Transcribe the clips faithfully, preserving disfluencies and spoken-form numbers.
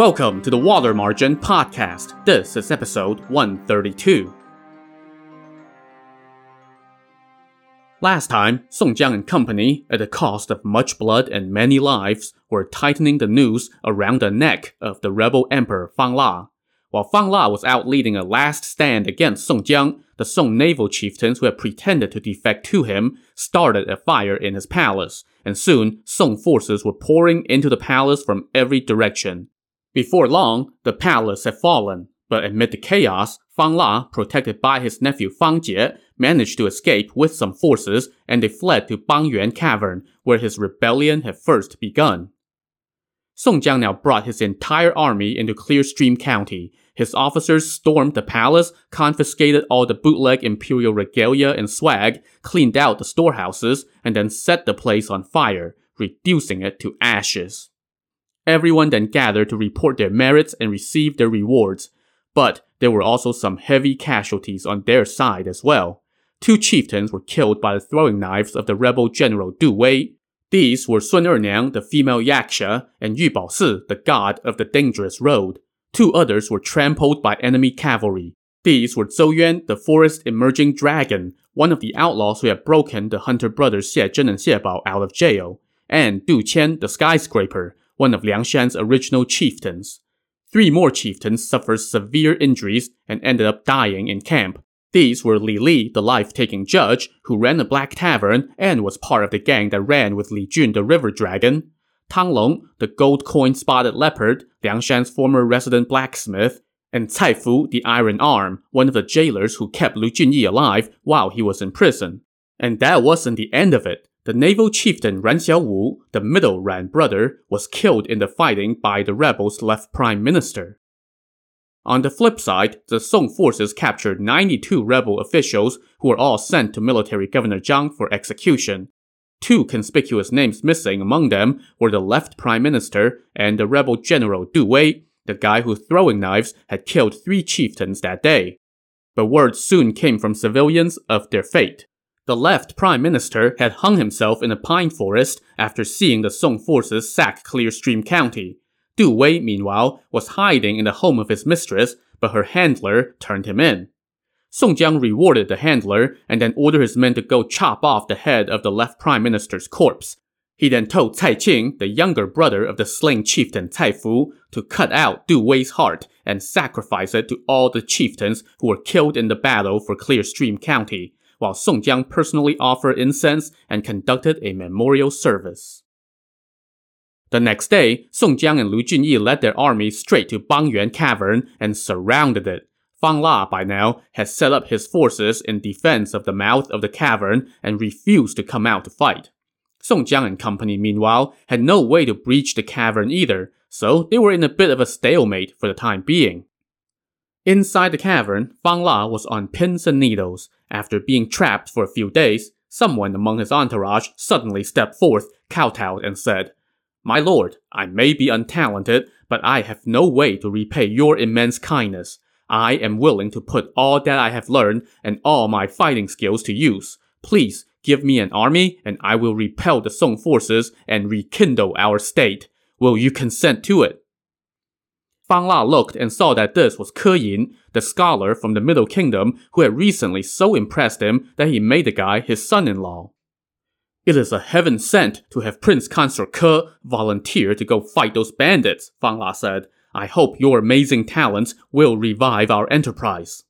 Welcome to the Water Margin Podcast. This is episode one thirty-two. Last time, Song Jiang and company, at the cost of much blood and many lives, were tightening the noose around the neck of the rebel emperor Fang La. While Fang La was out leading a last stand against Song Jiang, the Song naval chieftains who had pretended to defect to him started a fire in his palace, and soon Song forces were pouring into the palace from every direction. Before long, the palace had fallen, but amid the chaos, Fang La, protected by his nephew Fang Jie, managed to escape with some forces, and they fled to Bang Yuan Cavern, where his rebellion had first begun. Song Jiang now brought his entire army into Clearstream County. His officers stormed the palace, confiscated all the bootleg imperial regalia and swag, cleaned out the storehouses, and then set the place on fire, reducing it to ashes. Everyone then gathered to report their merits and receive their rewards, but there were also some heavy casualties on their side as well. Two chieftains were killed by the throwing knives of the rebel general Du Wei. These were Sun Erniang, the female Yaksha, and Yu Bao Si, the god of the dangerous road. Two others were trampled by enemy cavalry. These were Zhou Yuan, the forest emerging dragon, one of the outlaws who had broken the hunter brothers Xie Zhen and Xie Bao out of jail, and Du Qian, the skyscraper, one of Liang Shan's original chieftains. Three more chieftains suffered severe injuries and ended up dying in camp. These were Li Li, the life-taking judge, who ran a black tavern and was part of the gang that ran with Li Jun, the river dragon; Tang Long, the gold-coin-spotted leopard, Liang Shan's former resident blacksmith; and Cai Fu, the iron arm, one of the jailers who kept Lu Junyi alive while he was in prison. And that wasn't the end of it. The naval chieftain Ran Xiaowu, the middle Ran brother, was killed in the fighting by the rebels' left prime minister. On the flip side, the Song forces captured ninety-two rebel officials who were all sent to military governor Zhang for execution. Two conspicuous names missing among them were the left prime minister and the rebel general Du Wei, the guy whose throwing knives had killed three chieftains that day. But word soon came from civilians of their fate. The left prime minister had hung himself in a pine forest after seeing the Song forces sack Clearstream County. Du Wei, meanwhile, was hiding in the home of his mistress, but her handler turned him in. Song Jiang rewarded the handler and then ordered his men to go chop off the head of the left prime minister's corpse. He then told Cai Qing, the younger brother of the slain chieftain Cai Fu, to cut out Du Wei's heart and sacrifice it to all the chieftains who were killed in the battle for Clearstream County, while Song Jiang personally offered incense and conducted a memorial service. The next day, Song Jiang and Lu Junyi led their army straight to Bang Yuan Cavern and surrounded it. Fang La, by now, had set up his forces in defense of the mouth of the cavern and refused to come out to fight. Song Jiang and company, meanwhile, had no way to breach the cavern either, so they were in a bit of a stalemate for the time being. Inside the cavern, Fang La was on pins and needles. After being trapped for a few days, someone among his entourage suddenly stepped forth, kowtowed, and said, "My lord, I may be untalented, but I have no way to repay your immense kindness. I am willing to put all that I have learned and all my fighting skills to use. Please give me an army, and I will repel the Song forces and rekindle our state. Will you consent to it?" Fang La looked and saw that this was Ke Yin, the scholar from the Middle Kingdom who had recently so impressed him that he made the guy his son-in-law. "It is a heaven sent to have Prince Consort Ke volunteer to go fight those bandits," Fang La said. "I hope your amazing talents will revive our enterprise."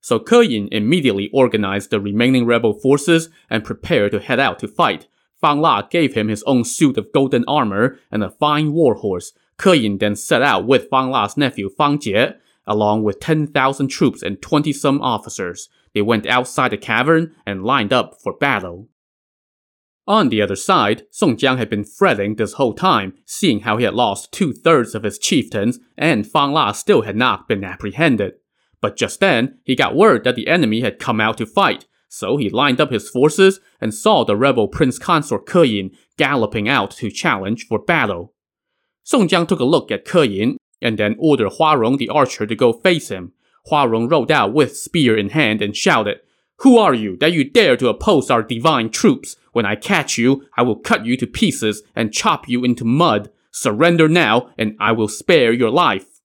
So Ke Yin immediately organized the remaining rebel forces and prepared to head out to fight. Fang La gave him his own suit of golden armor and a fine warhorse. Ke Yin then set out with Fang La's nephew Fang Jie, along with ten thousand troops and twenty-some officers. They went outside the cavern and lined up for battle. On the other side, Song Jiang had been fretting this whole time, seeing how he had lost two-thirds of his chieftains, and Fang La still had not been apprehended. But just then, he got word that the enemy had come out to fight, so he lined up his forces and saw the rebel prince consort Ke Yin galloping out to challenge for battle. Song Jiang took a look at Ke Yin, and then ordered Hua Rong the archer to go face him. Hua Rong rode out with spear in hand and shouted, "Who are you that you dare to oppose our divine troops? When I catch you, I will cut you to pieces and chop you into mud. Surrender now, and I will spare your life.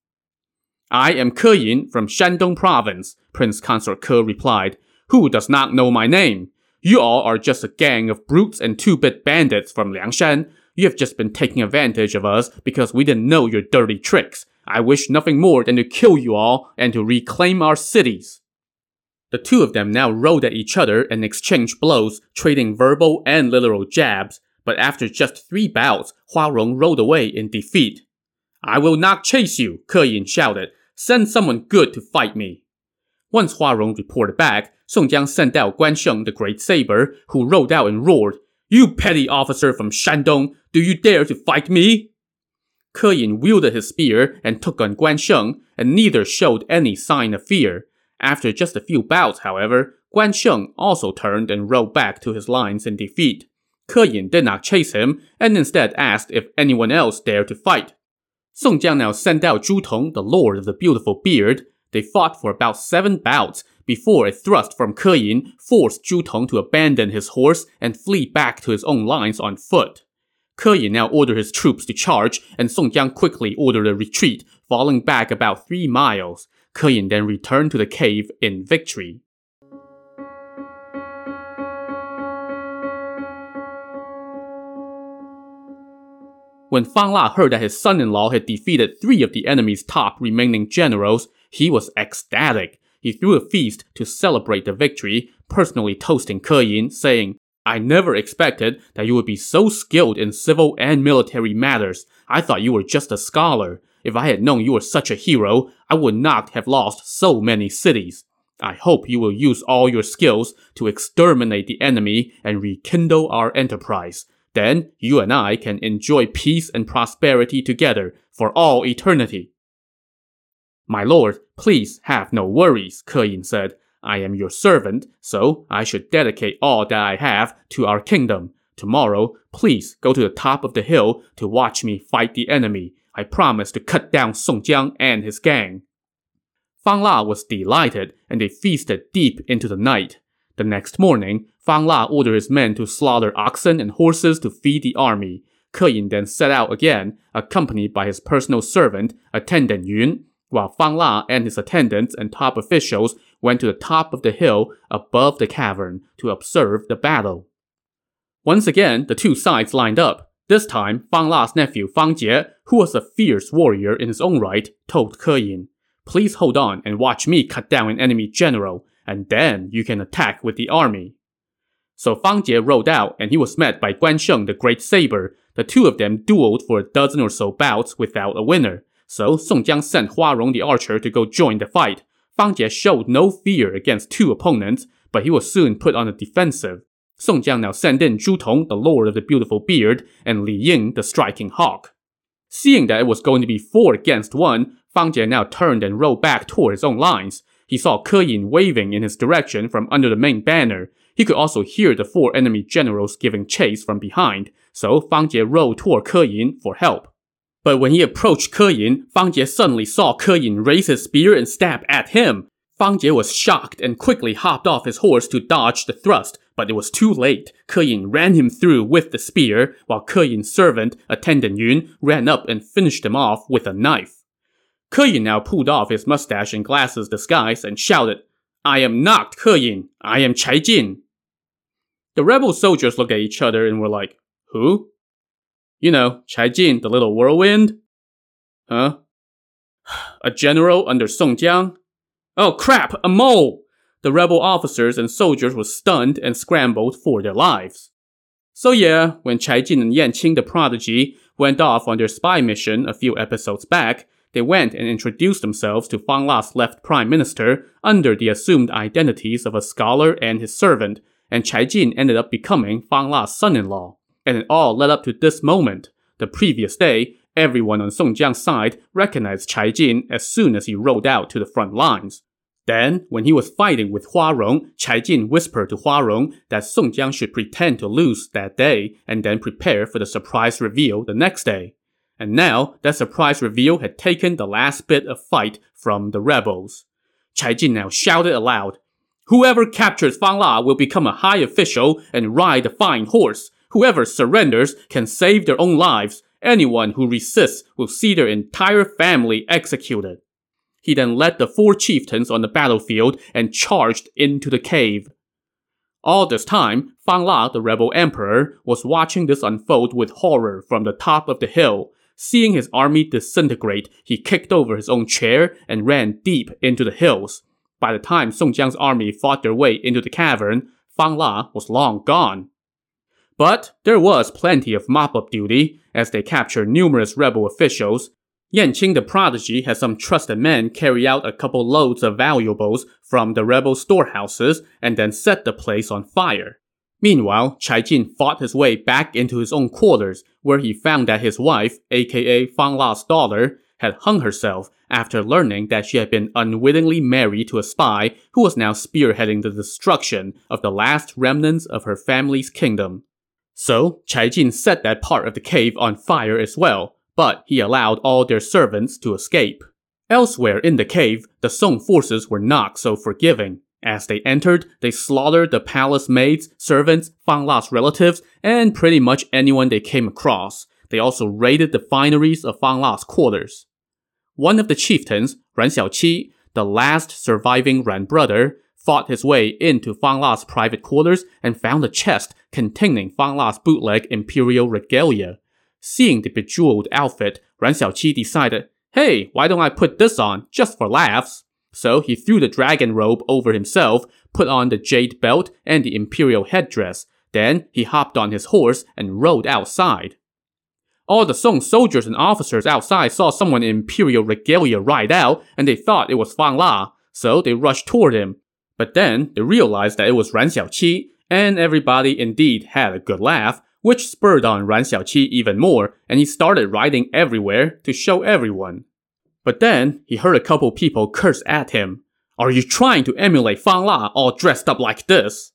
I am Ke Yin from Shandong Province, Prince Consort Ke replied. Who does not know my name? You all are just a gang of brutes and two-bit bandits from Liangshan. You have just been taking advantage of us because we didn't know your dirty tricks. I wish nothing more than to kill you all and to reclaim our cities. The two of them now rode at each other and exchanged blows, trading verbal and literal jabs. But after just three bouts, Hua Rong rode away in defeat. I will not chase you, Ke Yin shouted. Send someone good to fight me. Once Hua Rong reported back, Song Jiang sent out Guan Sheng the Great Saber, who rode out and roared, You petty officer from Shandong, do you dare to fight me? Ke Yin wielded his spear and took on Guan Sheng, and neither showed any sign of fear. After just a few bouts, however, Guan Sheng also turned and rode back to his lines in defeat. Ke Yin did not chase him, and instead asked if anyone else dared to fight. Song Jiang now sent out Zhu Tong, the Lord of the Beautiful Beard. They fought for about seven bouts, before a thrust from Ke Yin forced Zhu Tong to abandon his horse and flee back to his own lines on foot. Ke Yin now ordered his troops to charge, and Song Jiang quickly ordered a retreat, falling back about three miles. Ke Yin then returned to the cave in victory. When Fang La heard that his son-in-law had defeated three of the enemy's top remaining generals, he was ecstatic. He threw a feast to celebrate the victory, personally toasting Ke Yin, saying, I never expected that you would be so skilled in civil and military matters. I thought you were just a scholar. If I had known you were such a hero, I would not have lost so many cities. I hope you will use all your skills to exterminate the enemy and rekindle our enterprise. Then, you and I can enjoy peace and prosperity together for all eternity. My lord, please have no worries, Ke Yin said. I am your servant, so I should dedicate all that I have to our kingdom. Tomorrow, please go to the top of the hill to watch me fight the enemy. I promise to cut down Song Jiang and his gang. Fang La was delighted, and they feasted deep into the night. The next morning, Fang La ordered his men to slaughter oxen and horses to feed the army. Ke Yin then set out again, accompanied by his personal servant, Attendant Yun, while Fang La and his attendants and top officials went to the top of the hill above the cavern to observe the battle. Once again, the two sides lined up. This time, Fang La's nephew Fang Jie, who was a fierce warrior in his own right, told Ke Yin, Please hold on and watch me cut down an enemy general, and then you can attack with the army. So Fang Jie rode out, and he was met by Guan Sheng the Great Saber. The two of them dueled for a dozen or so bouts without a winner. So Song Jiang sent Hua Rong the archer to go join the fight. Fang Jie showed no fear against two opponents, but he was soon put on the defensive. Song Jiang now sent in Zhu Tong, the Lord of the Beautiful Beard, and Li Ying, the Striking Hawk. Seeing that it was going to be four against one, Fang Jie now turned and rode back toward his own lines. He saw Ke Yin waving in his direction from under the main banner. He could also hear the four enemy generals giving chase from behind, so Fang Jie rode toward Ke Yin for help. But when he approached Ke Yin, Fang Jie suddenly saw Ke Yin raise his spear and stab at him. Fang Jie was shocked and quickly hopped off his horse to dodge the thrust, but it was too late. Ke Yin ran him through with the spear, while Ke Yin's servant, Attendant Yun, ran up and finished him off with a knife. Ke Yin now pulled off his mustache and glasses disguise and shouted, I am not Ke Yin, I am Chai Jin. The rebel soldiers looked at each other and were like, Who? You know, Chai Jin, the little whirlwind? Huh? A general under Song Jiang? Oh crap, a mole! The rebel officers and soldiers were stunned and scrambled for their lives. So yeah, when Chai Jin and Yan Qing the Prodigy went off on their spy mission a few episodes back, they went and introduced themselves to Fang La's left prime minister under the assumed identities of a scholar and his servant, and Chai Jin ended up becoming Fang La's son-in-law. And it all led up to this moment. The previous day, everyone on Song Jiang's side recognized Chai Jin as soon as he rode out to the front lines. Then, when he was fighting with Hua Rong, Chai Jin whispered to Hua Rong that Song Jiang should pretend to lose that day and then prepare for the surprise reveal the next day. And now, that surprise reveal had taken the last bit of fight from the rebels. Chai Jin now shouted aloud, Whoever captures Fang La will become a high official and ride a fine horse. Whoever surrenders can save their own lives. Anyone who resists will see their entire family executed. He then led the four chieftains on the battlefield and charged into the cave. All this time, Fang La, the rebel emperor, was watching this unfold with horror from the top of the hill. Seeing his army disintegrate, he kicked over his own chair and ran deep into the hills. By the time Song Jiang's army fought their way into the cavern, Fang La was long gone. But there was plenty of mop-up duty, as they captured numerous rebel officials. Yan Qing the prodigy had some trusted men carry out a couple loads of valuables from the rebel storehouses and then set the place on fire. Meanwhile, Chai Jin fought his way back into his own quarters, where he found that his wife, aka Fang La's daughter, had hung herself after learning that she had been unwittingly married to a spy who was now spearheading the destruction of the last remnants of her family's kingdom. So, Chai Jin set that part of the cave on fire as well, but he allowed all their servants to escape. Elsewhere in the cave, the Song forces were not so forgiving. As they entered, they slaughtered the palace maids, servants, Fang La's relatives, and pretty much anyone they came across. They also raided the fineries of Fang La's quarters. One of the chieftains, Ruan Xiaoqi, the last surviving Ruan brother, fought his way into Fang La's private quarters and found a chest containing Fang La's bootleg imperial regalia. Seeing the bejeweled outfit, Ruan Xiaoqi decided, hey, why don't I put this on, just for laughs? So he threw the dragon robe over himself, put on the jade belt and the imperial headdress. Then he hopped on his horse and rode outside. All the Song soldiers and officers outside saw someone in imperial regalia ride out, and they thought it was Fang La, so they rushed toward him. But then they realized that it was Ruan Xiaoqi, and everybody indeed had a good laugh, which spurred on Ruan Xiaoqi even more, and he started riding everywhere to show everyone. But then, he heard a couple people curse at him. Are you trying to emulate Fang La all dressed up like this?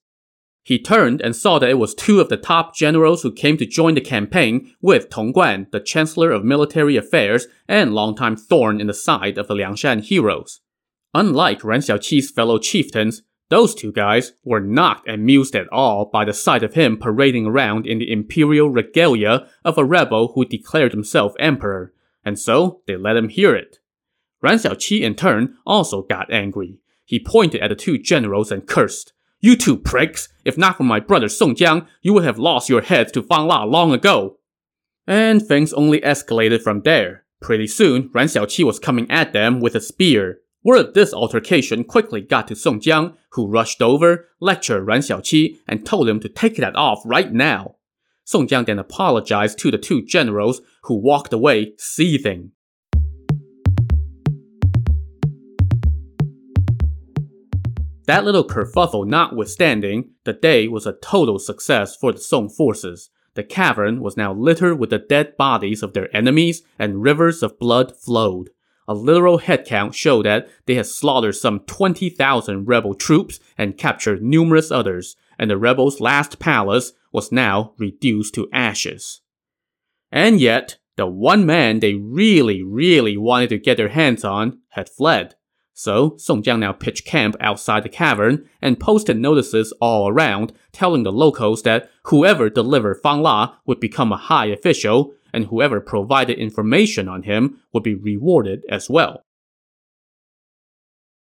He turned and saw that it was two of the top generals who came to join the campaign with Tong Guan, the Chancellor of Military Affairs and longtime thorn in the side of the Liangshan heroes. Unlike Ren Xiaoqi's fellow chieftains, those two guys were not amused at all by the sight of him parading around in the imperial regalia of a rebel who declared himself emperor, and so they let him hear it. Ruan Xiaoqi in turn also got angry. He pointed at the two generals and cursed, You two pricks! If not for my brother Song Jiang, you would have lost your heads to Fang La long ago! And things only escalated from there. Pretty soon, Ruan Xiaoqi was coming at them with a spear. Word of this altercation quickly got to Song Jiang, who rushed over, lectured Ruan Xiaoqi, and told him to take that off right now. Song Jiang then apologized to the two generals, who walked away seething. That little kerfuffle notwithstanding, the day was a total success for the Song forces. The cavern was now littered with the dead bodies of their enemies, and rivers of blood flowed. A literal headcount showed that they had slaughtered some twenty thousand rebel troops and captured numerous others, and the rebels' last palace was now reduced to ashes. And yet, the one man they really, really wanted to get their hands on had fled. So, Song Jiang now pitched camp outside the cavern and posted notices all around, telling the locals that whoever delivered Fang La would become a high official, and whoever provided information on him would be rewarded as well.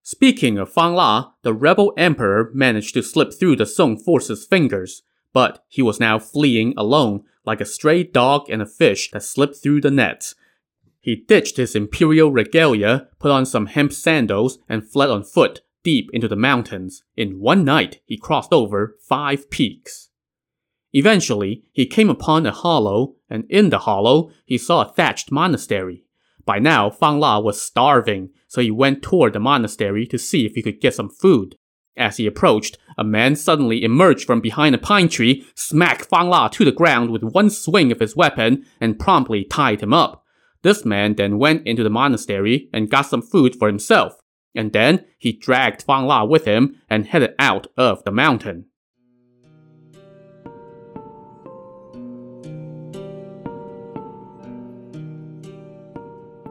Speaking of Fang La, the rebel emperor managed to slip through the Song forces' fingers, but he was now fleeing alone, like a stray dog and a fish that slipped through the net. He ditched his imperial regalia, put on some hemp sandals, and fled on foot deep into the mountains. In one night, he crossed over five peaks. Eventually, he came upon a hollow, and in the hollow, he saw a thatched monastery. By now, Fang La was starving, so he went toward the monastery to see if he could get some food. As he approached, a man suddenly emerged from behind a pine tree, smacked Fang La to the ground with one swing of his weapon, and promptly tied him up. This man then went into the monastery and got some food for himself, and then he dragged Fang La with him and headed out of the mountain.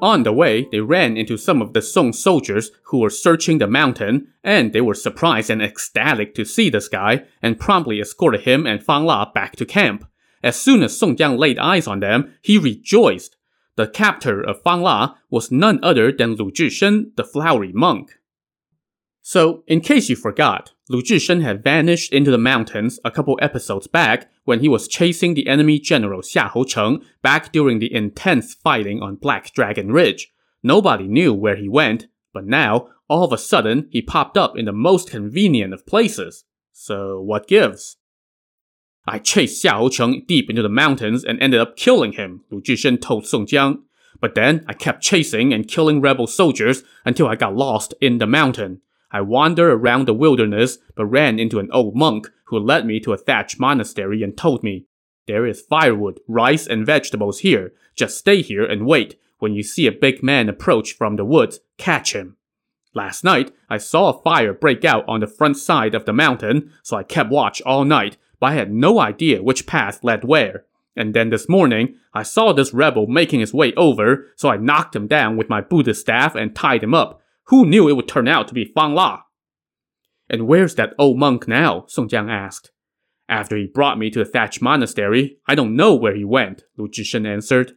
On the way, they ran into some of the Song soldiers who were searching the mountain, and they were surprised and ecstatic to see this guy, and promptly escorted him and Fang La back to camp. As soon as Song Jiang laid eyes on them, he rejoiced. The captor of Fang La was none other than Lu Zhishen, the flowery monk. So, in case you forgot, Lu Zhishen had vanished into the mountains a couple episodes back when he was chasing the enemy general Xiahou Cheng back during the intense fighting on Black Dragon Ridge. Nobody knew where he went, but now, all of a sudden, he popped up in the most convenient of places. So, what gives? I chased Xiahou Cheng deep into the mountains and ended up killing him, Lu Zhishen told Song Jiang. But then, I kept chasing and killing rebel soldiers until I got lost in the mountain. I wandered around the wilderness, but ran into an old monk who led me to a thatched monastery and told me, "There is firewood, rice, and vegetables here. Just stay here and wait. When you see a big man approach from the woods, catch him." Last night, I saw a fire break out on the front side of the mountain, so I kept watch all night, but I had no idea which path led where. And then this morning, I saw this rebel making his way over, so I knocked him down with my Buddhist staff and tied him up. Who knew it would turn out to be Fang La? "And where's that old monk now?" Song Jiang asked. "After he brought me to the thatched monastery, I don't know where he went," Lu Zhishen answered.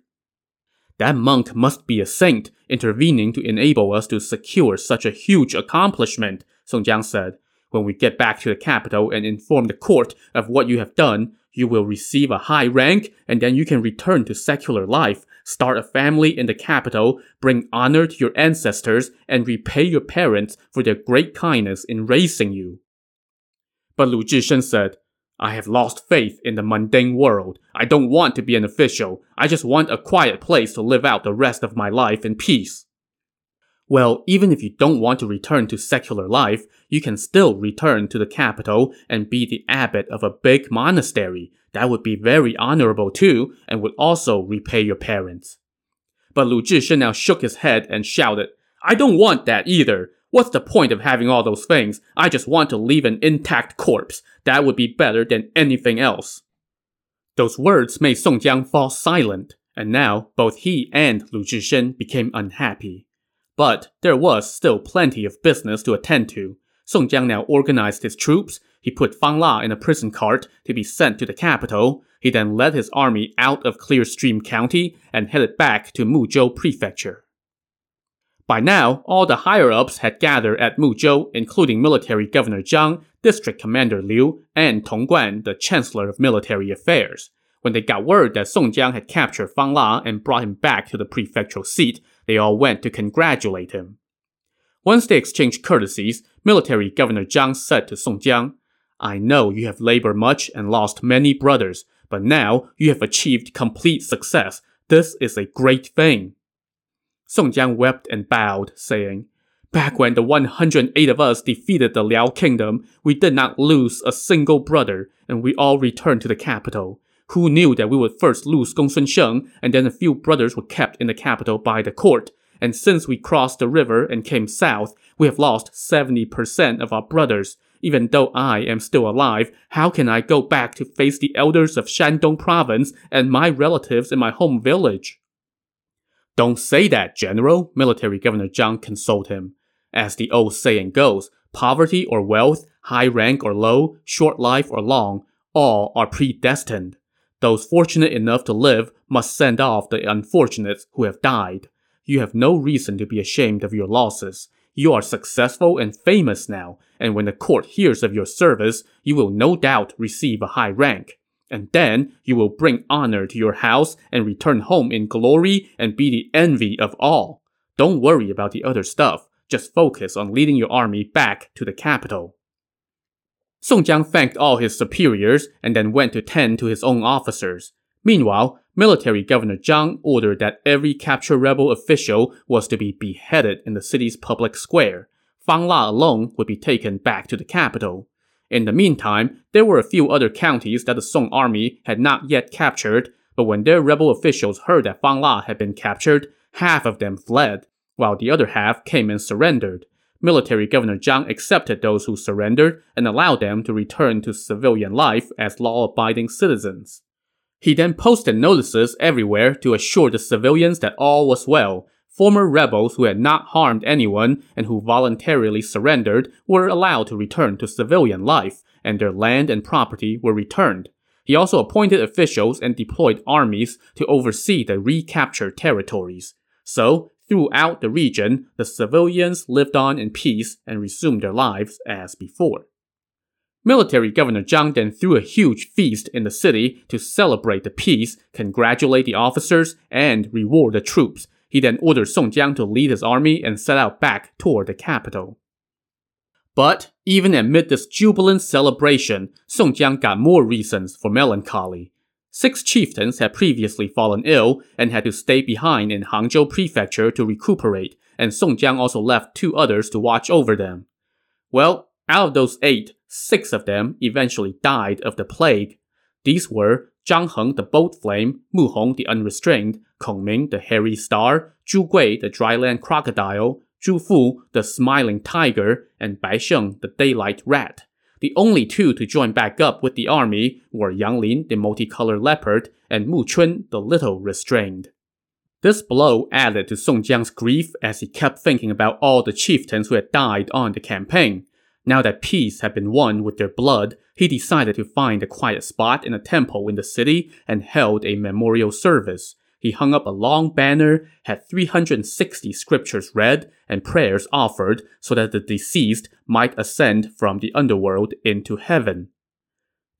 "That monk must be a saint, intervening to enable us to secure such a huge accomplishment," Song Jiang said. "When we get back to the capital and inform the court of what you have done, you will receive a high rank, and then you can return to secular life, start a family in the capital, bring honor to your ancestors, and repay your parents for their great kindness in raising you." But Lu Zhishen said, "I have lost faith in the mundane world. I don't want to be an official. I just want a quiet place to live out the rest of my life in peace." Well, even if you don't want to return to secular life, you can still return to the capital and be the abbot of a big monastery. That would be very honorable too, and would also repay your parents. But Lu Zhishen now shook his head and shouted, "I don't want that either. What's the point of having all those things? I just want to leave an intact corpse. That would be better than anything else." Those words made Song Jiang fall silent, and now both he and Lu Zhishen became unhappy. But there was still plenty of business to attend to. Song Jiang now organized his troops. He put Fang La in a prison cart to be sent to the capital. He then led his army out of Clearstream County and headed back to Muzhou Prefecture. By now, all the higher-ups had gathered at Muzhou, including military governor Zhang, district commander Liu, and Tong Guan, the chancellor of military affairs. When they got word that Song Jiang had captured Fang La and brought him back to the prefectural seat, they all went to congratulate him. Once they exchanged courtesies, military governor Zhang said to Song Jiang, "I know you have labored much and lost many brothers, but now you have achieved complete success. This is a great thing." Song Jiang wept and bowed, saying, "Back when the one hundred eight of us defeated the Liao Kingdom, we did not lose a single brother, and we all returned to the capital. Who knew that we would first lose Gongsun Sheng, and then a few brothers were kept in the capital by the court? And since we crossed the river and came south, we have lost seventy percent of our brothers. Even though I am still alive, how can I go back to face the elders of Shandong province and my relatives in my home village?" "Don't say that, General," military governor Zhang consoled him. "As the old saying goes, poverty or wealth, high rank or low, short life or long, all are predestined. Those fortunate enough to live must send off the unfortunates who have died. You have no reason to be ashamed of your losses. You are successful and famous now, and when the court hears of your service, you will no doubt receive a high rank. And then you will bring honor to your house and return home in glory and be the envy of all. Don't worry about the other stuff. Just focus on leading your army back to the capital." Song Jiang thanked all his superiors and then went to tend to his own officers. Meanwhile, military governor Zhang ordered that every captured rebel official was to be beheaded in the city's public square. Fang La alone would be taken back to the capital. In the meantime, there were a few other counties that the Song army had not yet captured, but when their rebel officials heard that Fang La had been captured, half of them fled, while the other half came and surrendered. Military governor Zhang accepted those who surrendered and allowed them to return to civilian life as law-abiding citizens. He then posted notices everywhere to assure the civilians that all was well. Former rebels who had not harmed anyone and who voluntarily surrendered were allowed to return to civilian life, and their land and property were returned. He also appointed officials and deployed armies to oversee the recaptured territories. So, throughout the region, the civilians lived on in peace and resumed their lives as before. Military Governor Zhang then threw a huge feast in the city to celebrate the peace, congratulate the officers, and reward the troops. He then ordered Song Jiang to lead his army and set out back toward the capital. But, even amid this jubilant celebration, Song Jiang got more reasons for melancholy. Six chieftains had previously fallen ill and had to stay behind in Hangzhou Prefecture to recuperate, and Song Jiang also left two others to watch over them. Well, out of those eight, six of them eventually died of the plague. These were Zhang Heng the Bold Flame, Mu Hong the Unrestrained, Kong Ming the Hairy Star, Zhu Gui the Dryland Crocodile, Zhu Fu the Smiling Tiger, and Bai Sheng the Daylight Rat. The only two to join back up with the army were Yang Lin the Multicolored Leopard and Mu Chun the Little Restrained. This blow added to Song Jiang's grief as he kept thinking about all the chieftains who had died on the campaign. Now that peace had been won with their blood, he decided to find a quiet spot in a temple in the city and held a memorial service. He hung up a long banner, had three hundred sixty scriptures read, and prayers offered so that the deceased might ascend from the underworld into heaven.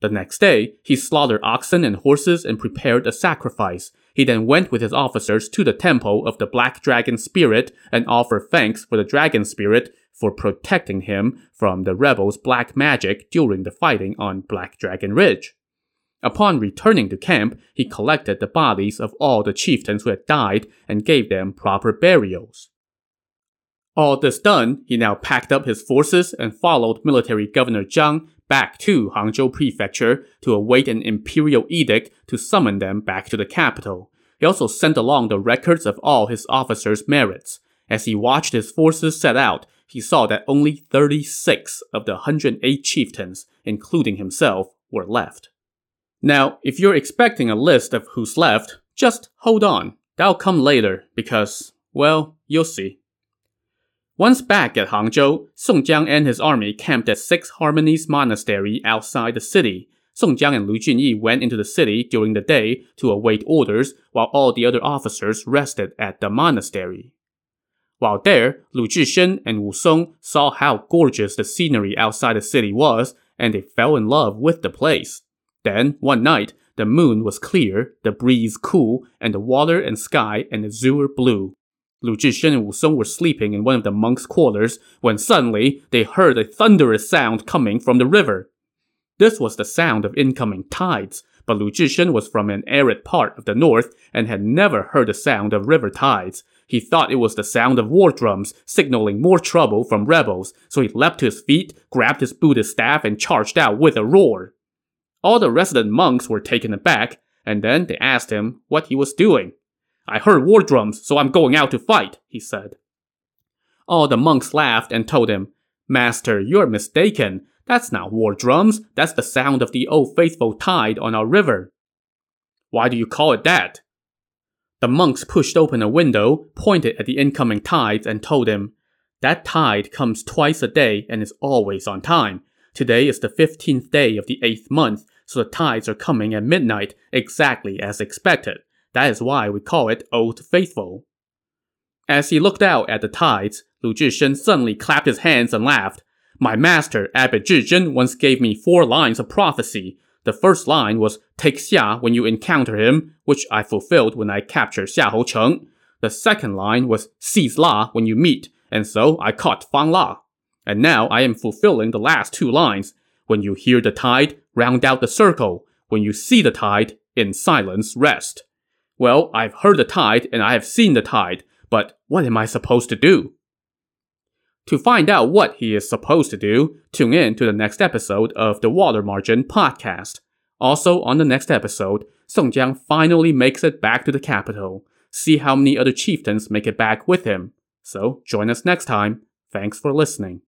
The next day, he slaughtered oxen and horses and prepared a sacrifice. He then went with his officers to the temple of the Black Dragon Spirit and offered thanks for the Dragon Spirit for protecting him from the rebels' black magic during the fighting on Black Dragon Ridge. Upon returning to camp, he collected the bodies of all the chieftains who had died and gave them proper burials. All this done, he now packed up his forces and followed military governor Zhang back to Hangzhou Prefecture to await an imperial edict to summon them back to the capital. He also sent along the records of all his officers' merits. As he watched his forces set out, he saw that only thirty-six of the one hundred eight chieftains, including himself, were left. Now, if you're expecting a list of who's left, just hold on. That'll come later, because, well, you'll see. Once back at Hangzhou, Song Jiang and his army camped at Six Harmonies Monastery outside the city. Song Jiang and Lu Junyi went into the city during the day to await orders, while all the other officers rested at the monastery. While there, Lu Zhishen and Wu Song saw how gorgeous the scenery outside the city was, and they fell in love with the place. Then, one night, the moon was clear, the breeze cool, and the water and sky an azure blue. Lu Zhishen and Wu Song were sleeping in one of the monks' quarters when suddenly they heard a thunderous sound coming from the river. This was the sound of incoming tides, but Lu Zhishen was from an arid part of the north and had never heard the sound of river tides. He thought it was the sound of war drums, signaling more trouble from rebels, so he leapt to his feet, grabbed his Buddhist staff, and charged out with a roar. All the resident monks were taken aback, and then they asked him what he was doing. "I heard war drums, so I'm going out to fight," he said. All the monks laughed and told him, "Master, you're mistaken. That's not war drums, that's the sound of the old faithful tide on our river." "Why do you call it that?" The monks pushed open a window, pointed at the incoming tides, and told him, "That tide comes twice a day and is always on time. Today is the fifteenth day of the eighth month, so the tides are coming at midnight, exactly as expected. That is why we call it Old Faithful." As he looked out at the tides, Lu Zhishen suddenly clapped his hands and laughed. "My master, Abbot Zhizhen, once gave me four lines of prophecy. The first line was, 'Take Xia when you encounter him,' which I fulfilled when I captured Xiahou Cheng. The second line was, 'Seize La when you meet,' and so I caught Fang La. And now I am fulfilling the last two lines. 'When you hear the tide, round out the circle. When you see the tide, in silence rest.' Well, I've heard the tide and I have seen the tide, but what am I supposed to do?" To find out what he is supposed to do, tune in to the next episode of the Water Margin Podcast. Also, on the next episode, Song Jiang finally makes it back to the capital. See how many other chieftains make it back with him. So, join us next time. Thanks for listening.